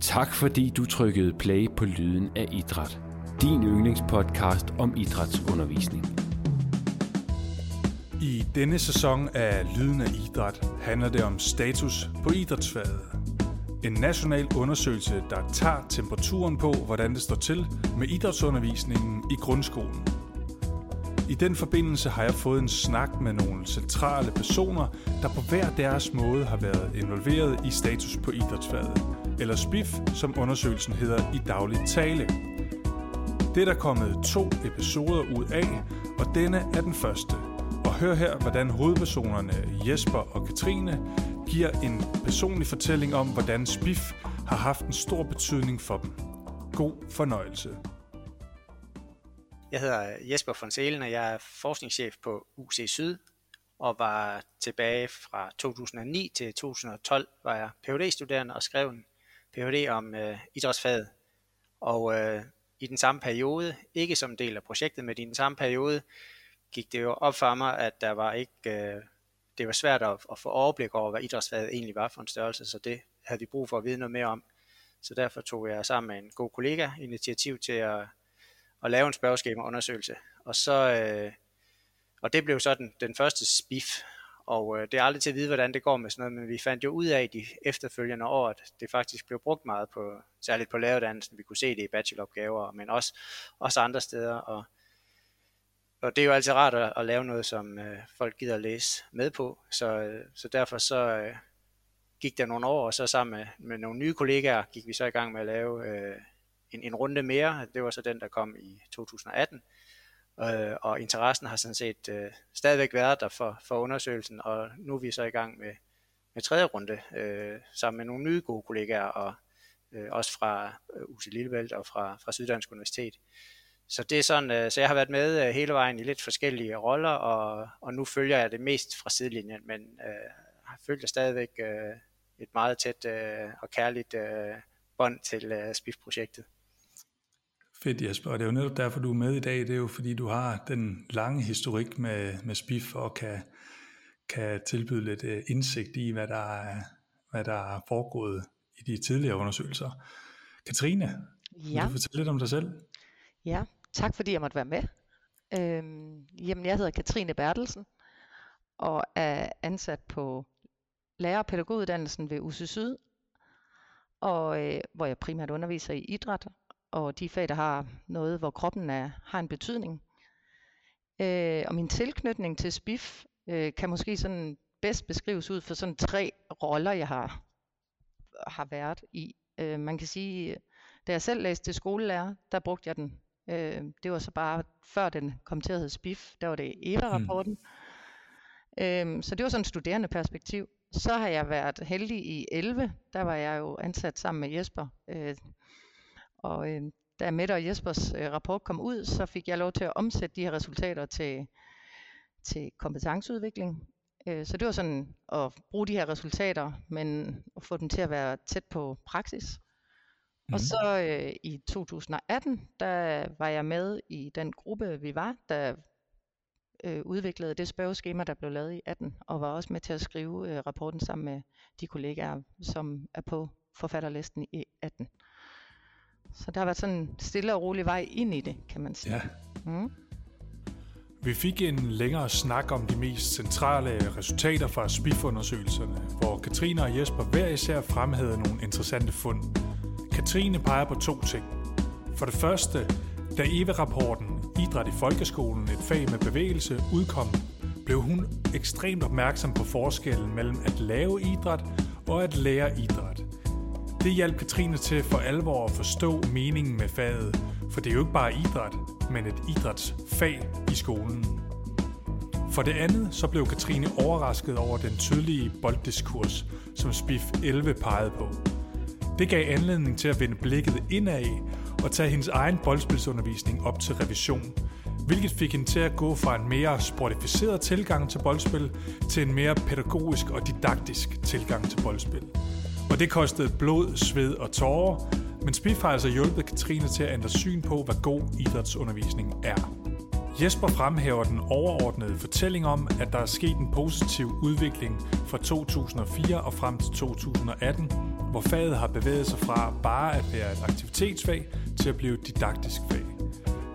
Tak fordi du trykkede play på Lyden af Idræt. Din yndlingspodcast om idrætsundervisning. I denne sæson af Lyden af Idræt handler det om status på idrætsfaget. En national undersøgelse, der tager temperaturen på, hvordan det står til med idrætsundervisningen i grundskolen. I den forbindelse har jeg fået en snak med nogle centrale personer, der på hver deres måde har været involveret i status på idrætsfaget, eller SPIF, som undersøgelsen hedder i daglig tale. Det er der kommet 2 episoder ud af, og denne er den første. Og hør her, hvordan hovedpersonerne Jesper og Katrine giver en personlig fortælling om, hvordan SPIF har haft en stor betydning for dem. God fornøjelse. Jeg hedder Jesper von Selen, og jeg er forskningschef på UC Syd, og var tilbage fra 2009 til 2012, var jeg Ph.D.-studerende og skrev en Ph.D. om idrætsfaget. Og i den samme periode, ikke som del af projektet, men i den samme periode, gik det jo op for mig, at der var ikke, det var svært at få overblik over, hvad idrætsfaget egentlig var for en størrelse, så det havde vi brug for at vide noget mere om. Så derfor tog jeg sammen med en god kollega initiativ til at lave en spørgeskemaundersøgelse. Og så og det blev så den første SPIF, og det er aldrig til at vide, hvordan det går med sådan noget, men vi fandt jo ud af i de efterfølgende år, at det faktisk blev brugt meget, særligt på læreruddannelsen. Vi kunne se det i bacheloropgaver, men også andre steder, og det er jo altid rart at lave noget, som folk gider at læse med på, så derfor så gik der nogle år, og så sammen med nogle nye kollegaer, gik vi så i gang med at lave en runde mere. Det var så den, der kom i 2018, og interessen har sådan set stadigvæk været der for undersøgelsen, og nu er vi så i gang med 3. runde, sammen med nogle nye gode kollegaer, og også fra UC Lillebælt og fra Syddansk Universitet. Så det er sådan, så jeg har været med hele vejen i lidt forskellige roller, og nu følger jeg det mest fra sidelinjen, men jeg føler stadigvæk et meget tæt og kærligt bånd til SPIF-projektet. Fedt, Jesper, og det er jo netop derfor, du er med i dag. Det er jo fordi, du har den lange historik med SPIF og kan tilbyde lidt indsigt i, hvad der er foregået i de tidligere undersøgelser. Katrine, ja. Vil du fortælle lidt om dig selv? Ja, tak fordi jeg måtte være med. Jeg hedder Katrine Bertelsen og er ansat på lærer- og pædagoguddannelsen ved UC Syd, og hvor jeg primært underviser i idræt og de fag, der har noget, hvor kroppen har en betydning. Og min tilknytning til SPIF kan måske sådan bedst beskrives ud for sådan 3 roller, jeg har været i. Man kan sige, da jeg selv læste til skolelærer, der brugte jeg den. Det var så bare før den kom til at hedde SPIF, der var det EVA-rapporten. Så det var sådan et studerende perspektiv. Så har jeg været heldig i 11, der var jeg jo ansat sammen med Jesper. Og da Mette og Jespers rapport kom ud, så fik jeg lov til at omsætte de her resultater til kompetenceudvikling. Så det var sådan at bruge de her resultater, men at få dem til at være tæt på praksis. Mm. Og så i 2018, der var jeg med i den gruppe, vi var, der udviklede det spørgeskema, der blev lavet i 18, og var også med til at skrive rapporten sammen med de kollegaer, som er på forfatterlisten i 18. Så der har været sådan en stille og rolig vej ind i det, kan man sige. Ja. Mm. Vi fik en længere snak om de mest centrale resultater fra SPIF-undersøgelserne, hvor Katrine og Jesper hver især fremhævede nogle interessante fund. Katrine peger på 2 ting. For det første, da EVA-rapporten Idræt i folkeskolen, et fag med bevægelse, udkom, blev hun ekstremt opmærksom på forskellen mellem at lave idræt og at lære idræt. Det hjalp Katrine til for alvor at forstå meningen med faget, for det er jo ikke bare idræt, men et idrætsfag i skolen. For det andet så blev Katrine overrasket over den tydelige bolddiskurs, som SPIF 11 pegede på. Det gav anledning til at vende blikket indad og tage hendes egen boldspilsundervisning op til revision, hvilket fik hende til at gå fra en mere sportificeret tilgang til boldspil til en mere pædagogisk og didaktisk tilgang til boldspil. Og det kostede blod, sved og tårer, men SPIF har altså hjulpet Katrine til at ændre syn på, hvad god idrætsundervisning er. Jesper fremhæver den overordnede fortælling om, at der er sket en positiv udvikling fra 2004 og frem til 2018, hvor faget har bevæget sig fra bare at være et aktivitetsfag til at blive et didaktisk fag.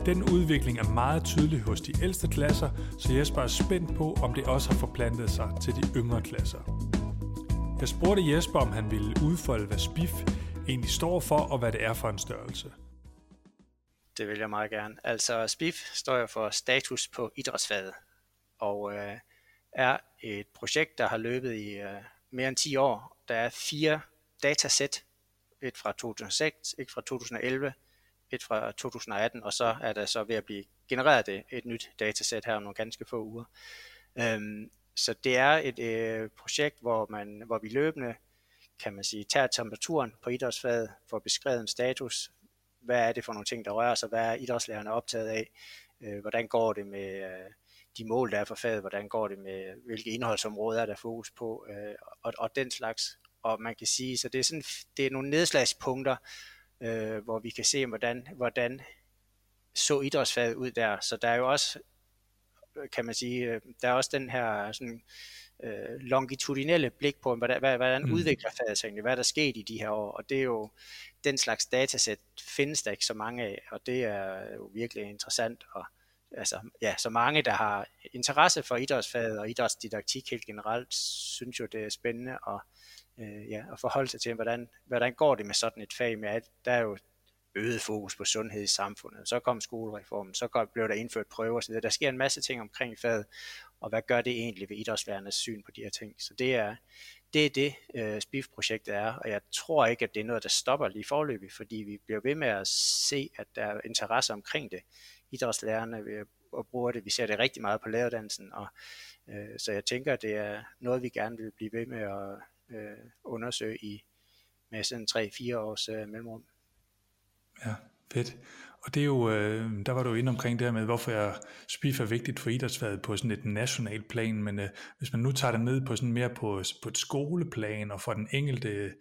Den udvikling er meget tydelig hos de ældste klasser, så Jesper er spændt på, om det også har forplantet sig til de yngre klasser. Jeg spurgte Jesper, om han ville udfolde, hvad SPIF egentlig står for, og hvad det er for en størrelse. Det vil jeg meget gerne. Altså SPIF står jo for status på idrætsfaget, og er et projekt, der har løbet i mere end 10 år. Der er 4 datasæt, et fra 2006, et fra 2011, et fra 2018, og så er der så ved at blive genereret et nyt datasæt her om nogle ganske få uger. Så det er et projekt, hvor vi løbende, kan man sige, tager temperaturen på idrætsfaget, får beskrevet en status, hvad er det for nogle ting, der rører sig, hvad er idrætslærerne optaget af, hvordan går det med de mål, der er for faget, hvordan går det med, hvilke indholdsområder er der fokus på, og den slags. Og man kan sige, så det er, sådan, det er nogle nedslagspunkter, hvor vi kan se, hvordan så idrætsfaget ud der. Så der er jo også, kan man sige, der er også den her sådan, longitudinelle blik på, hvordan udvikler faget sig egentlig, hvad der sket i de her år, og det er jo den slags datasæt findes der ikke så mange af, og det er jo virkelig interessant, og altså, ja, så mange, der har interesse for idrætsfaget og idrætsdidaktik helt generelt, synes jo, det er spændende at forholde sig til, hvordan går det med sådan et fag med, at der er jo øget fokus på sundhed i samfundet, så kom skolereformen, så blev der indført prøver osv. Der sker en masse ting omkring faget, og hvad gør det egentlig ved idrætslærernes syn på de her ting? Så det er det SPIF-projektet er, og jeg tror ikke, at det er noget, der stopper lige forløbig, fordi vi bliver ved med at se, at der er interesse omkring det. Idrætslærerne vil bruge det, vi ser det rigtig meget på læreruddannelsen, og så jeg tænker, at det er noget, vi gerne vil blive ved med at undersøge med sådan 3-4 års mellemrum. Ja, fedt. Og det er jo, der var du inde omkring det her med, hvorfor SPIF er vigtigt for idrætsfaget på sådan et nationalt plan, men hvis man nu tager det ned på sådan mere på et skoleplan og for den enkelte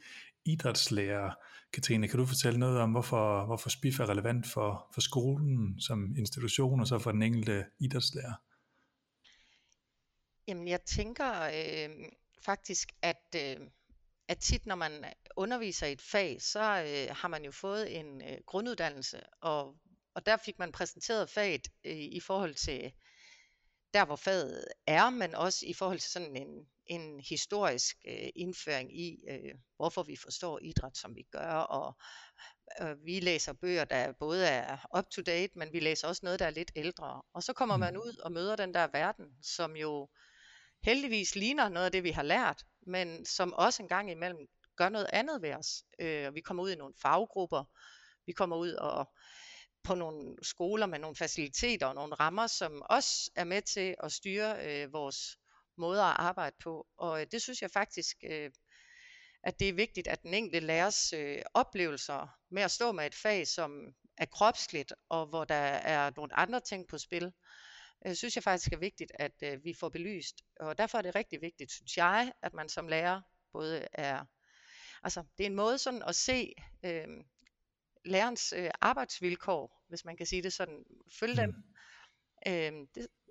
idrætslærer, Katrine, kan du fortælle noget om, hvorfor SPIF er relevant for skolen som institution og så for den enkelte idrætslærer? Jamen jeg tænker faktisk, at tit når man underviser i et fag, så har man jo fået en grunduddannelse, og der fik man præsenteret faget i forhold til der, hvor faget er, men også i forhold til sådan en historisk indføring i, hvorfor vi forstår idræt, som vi gør, og vi læser bøger, der både er up-to-date, men vi læser også noget, der er lidt ældre. Og så kommer man ud og møder den der verden, som jo heldigvis ligner noget af det, vi har lært, men som også en gang imellem gør noget andet ved os. Vi kommer ud i nogle faggrupper, vi kommer ud og på nogle skoler med nogle faciliteter og nogle rammer, som også er med til at styre vores måder at arbejde på. Og det synes jeg faktisk, at det er vigtigt, at den enkelte lærers oplevelser med at stå med et fag, som er kropsligt, og hvor der er nogle andre ting på spil, synes jeg faktisk er vigtigt, at vi får belyst. Og derfor er det rigtig vigtigt, synes jeg, at man som lærer både er... Altså, det er en måde sådan at se lærerens arbejdsvilkår, hvis man kan sige det sådan, følge dem.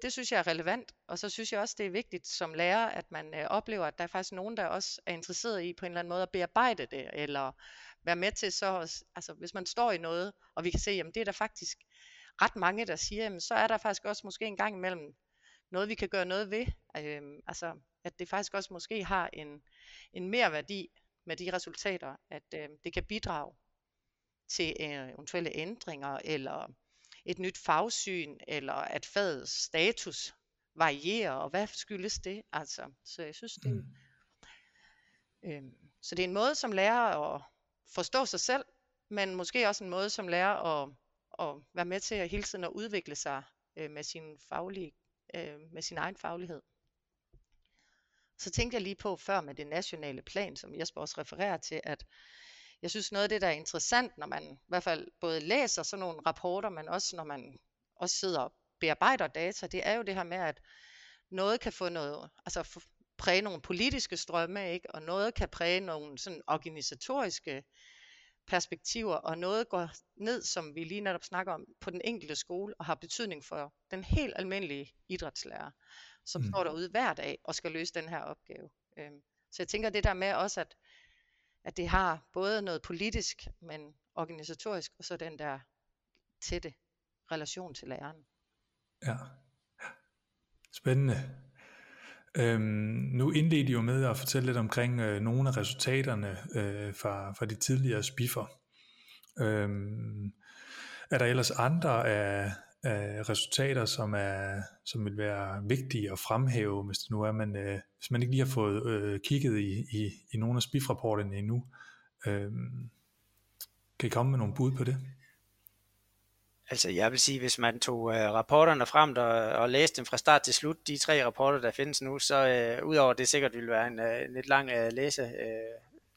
Det synes jeg er relevant, og så synes jeg også, det er vigtigt som lærer, at man oplever, at der er faktisk nogen, der også er interesseret i på en eller anden måde at bearbejde det, eller være med til så også, altså hvis man står i noget, og vi kan se, jamen det er der faktisk ret mange, der siger, jamen så er der faktisk også måske en gang imellem noget, vi kan gøre noget ved, altså at det faktisk også måske har en mere værdi med de resultater, at det kan bidrage til eventuelle ændringer, eller et nyt fagsyn, eller at fagets status varierer, og hvad skyldes det? Altså, så jeg synes, det så det er en måde som lærer at forstå sig selv, men måske også en måde som lærer at være med til at hele tiden at udvikle sig med sin egen faglighed. Så tænkte jeg lige på før med det nationale plan, som Jesper også refererer til, at jeg synes noget af det, der er interessant, når man i hvert fald både læser sådan nogle rapporter, men også når man også sidder og bearbejder data, det er jo det her med, at noget kan få noget, altså præge nogle politiske strømme, ikke? Og noget kan præge nogle sådan organisatoriske perspektiver, og noget går ned, som vi lige netop snakker om, på den enkelte skole, og har betydning for den helt almindelige idrætslærer, som står derude hver dag og skal løse den her opgave. Så jeg tænker det der med også, at at det har både noget politisk, men organisatorisk, og så den der tætte relation til læreren. Ja, spændende. Nu indledte I jo med at fortælle lidt omkring nogle af resultaterne fra de tidligere spiffer. Er der ellers andre af resultater, som vil være vigtige at fremhæve, hvis det nu er, hvis man ikke lige har fået kigget i nogle af SPIF-rapporterne endnu? Kan I komme med nogle bud på det? Altså jeg vil sige, hvis man tog rapporterne frem og læste dem fra start til slut, de 3 rapporter, der findes nu, så udover det sikkert ville være en lidt lang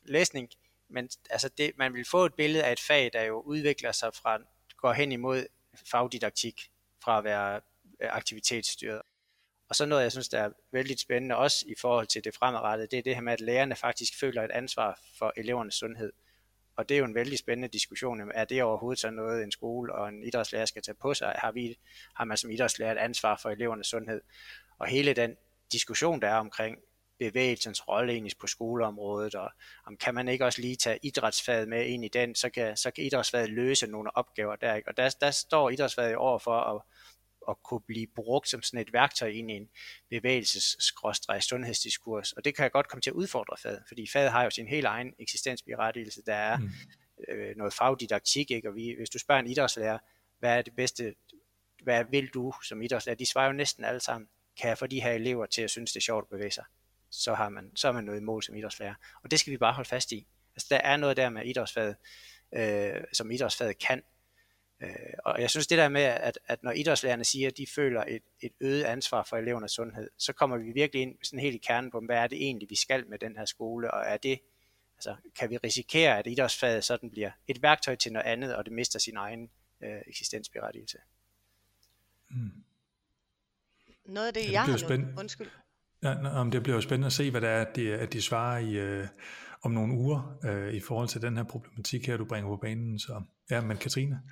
læsning, men altså man vil få et billede af et fag, der jo udvikler sig fra, går hen imod fagdidaktik, fra at være aktivitetsstyret. Og så noget, jeg synes, der er vældig spændende også i forhold til det fremadrettede, det er det her med, at lærerne faktisk føler et ansvar for elevernes sundhed. Og det er jo en vældig spændende diskussion. Er det overhovedet så noget, en skole og en idrætslærer skal tage på sig? Har man som idrætslærer et ansvar for elevernes sundhed? Og hele den diskussion, der er omkring bevægelsens rolle egentlig på skoleområdet, og om kan man ikke også lige tage idrætsfaget med ind i den, så kan idrætsfaget løse nogle opgaver der. Ikke? Og der står idrætsfaget over for at kunne blive brugt som sådan et værktøj ind i en bevægelses-sundhedsdiskurs, og det kan jeg godt komme til at udfordre faget, fordi faget har jo sin helt egen eksistensberettigelse, der er noget fagdidaktik, ikke? Og hvis du spørger en idrætslærer, hvad er det bedste, hvad vil du som idrætslærer, de svarer jo næsten alle sammen, kan jeg få de her elever til at synes, det er sjovt at bevæge sig, så har man noget mål som idrætslærer, og det skal vi bare holde fast i. Altså der er noget der med idrætsfaget, som idrætsfaget kan. Og jeg synes det der med, at når idrætslærerne siger, at de føler et øget ansvar for elevernes sundhed, så kommer vi virkelig ind sådan helt i kernen på, hvad er det egentlig, vi skal med den her skole, og er det, altså, kan vi risikere, at idrætsfaget sådan bliver et værktøj til noget andet, og det mister sin egen eksistensberettigelse. Noget af det, jeg har spændende. Undskyld. Ja, det bliver jo spændende at se, hvad det er, at de svarer i, om nogle uger i forhold til den her problematik her, du bringer på banen. Så ja, men Katrine?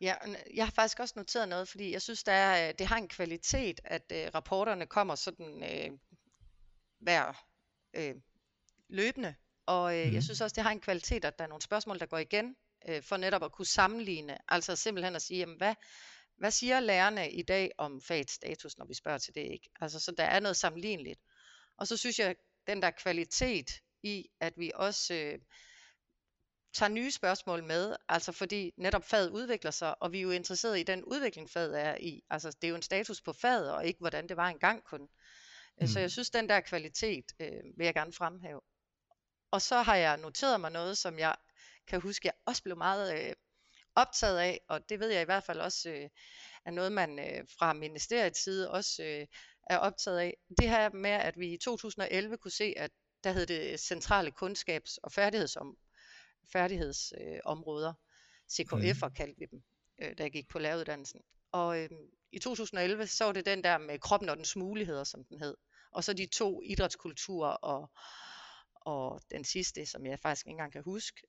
Ja, jeg har faktisk også noteret noget, fordi jeg synes, det har en kvalitet, at rapporterne kommer sådan løbende, og jeg synes også, det har en kvalitet, at der er nogle spørgsmål, der går igen, for netop at kunne sammenligne, altså simpelthen at sige, jamen, hvad siger lærerne i dag om fagets status, når vi spørger til det, ikke? Altså, så der er noget sammenligneligt. Og så synes jeg, den der kvalitet i, at vi også tager nye spørgsmål med, altså fordi netop faget udvikler sig, og vi er jo interesseret i den udvikling, faget er i. Altså det er jo en status på faget, og ikke hvordan det var engang kun. Så jeg synes, den der kvalitet vil jeg gerne fremhæve. Og så har jeg noteret mig noget, som jeg kan huske, jeg også blev meget optaget af, og det ved jeg i hvert fald også er noget, man fra ministeriets side også er optaget af. Det her med, at vi i 2011 kunne se, at der hed det centrale kundskabs- og færdighedsområder, CKF'er kaldte vi dem, da jeg gik på læreruddannelsen. Og i 2011 så var det den der med kroppen og dens muligheder, som den hed. Og så de 2 idrætskulturer og den sidste, som jeg faktisk ikke engang kan huske,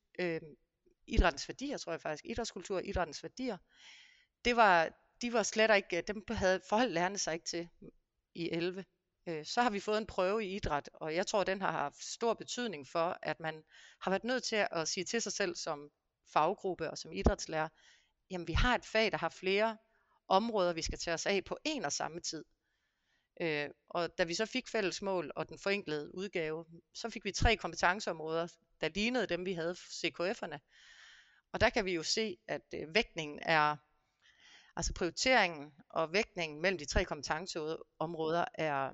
idrættens værdier, tror jeg faktisk, idrætskultur og idrættens værdier, de var slet ikke, dem havde forholdt lærerne sig ikke til i 11. Så har vi fået en prøve i idræt, og jeg tror, den har haft stor betydning for, at man har været nødt til at sige til sig selv som faggruppe og som idrætslærer, jamen vi har et fag, der har flere områder, vi skal tage os af på en og samme tid. Og da vi så fik fællesmål og den forenklede udgave, så fik vi 3 kompetenceområder, der lignede dem, vi havde CKF'erne. Og der kan vi jo se, at vægtningen er, altså prioriteringen og vægtningen mellem de 3 kompetenceområder er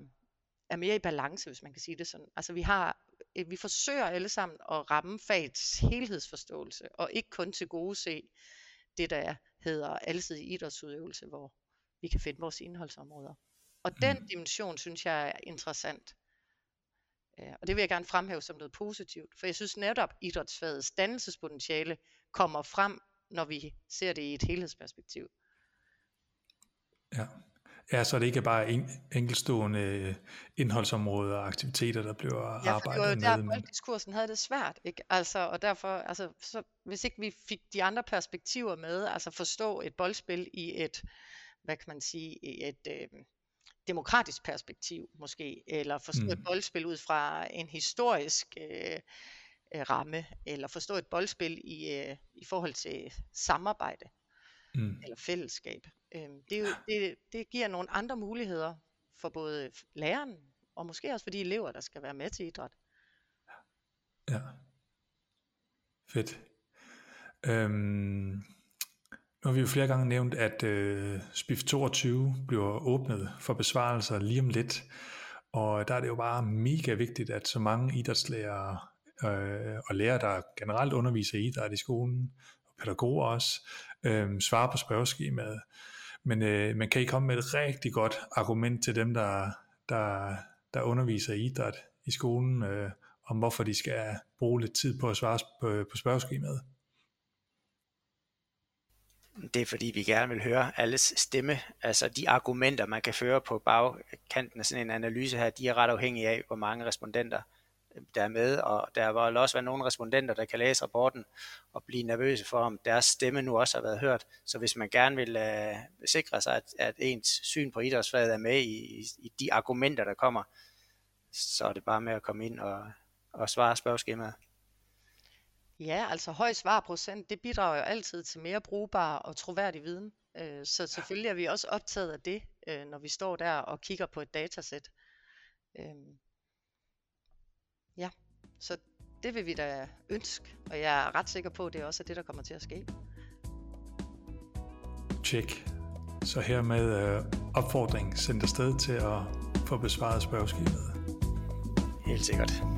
mere i balance, hvis man kan sige det sådan. Altså vi forsøger alle sammen at ramme fagets helhedsforståelse, og ikke kun til gode se det, der hedder alsidig idrætsudøvelse, hvor vi kan finde vores indholdsområder. Og den dimension, synes jeg, er interessant. Og det vil jeg gerne fremhæve som noget positivt, for jeg synes netop idrætsfagets dannelsespotentiale kommer frem, når vi ser det i et helhedsperspektiv. Ja, så det ikke bare enkeltstående indholdsområder og aktiviteter, der bliver arbejdet med. Ja, for diskursen havde det svært, ikke? Altså, og derfor, altså, så, hvis ikke vi fik de andre perspektiver med, altså forstå et boldspil i et, hvad kan man sige, et demokratisk perspektiv måske, eller forstå et boldspil ud fra en historisk ramme, eller forstå et boldspil i forhold til samarbejde eller fællesskab. Det giver nogle andre muligheder for både læreren og måske også for de elever, der skal være med til idræt. Ja, fedt. Nu har vi jo flere gange nævnt, at SPIF 22 bliver åbnet for besvarelser lige om lidt, og der er det jo bare mega vigtigt, at så mange idrætslærere og lærere, der generelt underviser i idræt i skolen, og pædagoger også, svarer på spørgeskemaet. Men kan I komme med et rigtig godt argument til dem, der underviser i idræt i skolen, om hvorfor de skal bruge lidt tid på at svare på spørgeskemaet? Det er fordi, vi gerne vil høre alles stemme. Altså de argumenter, man kan føre på bagkanten af sådan en analyse her, de er ret afhængige af, hvor mange respondenter der er med. Og der vil også være nogle respondenter, der kan læse rapporten og blive nervøse for, om deres stemme nu også har været hørt. Så hvis man gerne vil sikre sig, at ens syn på idrætsfaget er med i de argumenter, der kommer, så er det bare med at komme ind og svare spørgeskemaet. Ja, altså høj svarprocent, det bidrager jo altid til mere brugbar og troværdig viden. Så selvfølgelig er vi også optaget af det, når vi står der og kigger på et datasæt. Ja, så det vil vi da ønske, og jeg er ret sikker på, at det også er det, der kommer til at ske. Tjek. Så hermed opfordring sendt afsted til at få besvaret spørgeskemaet. Helt sikkert.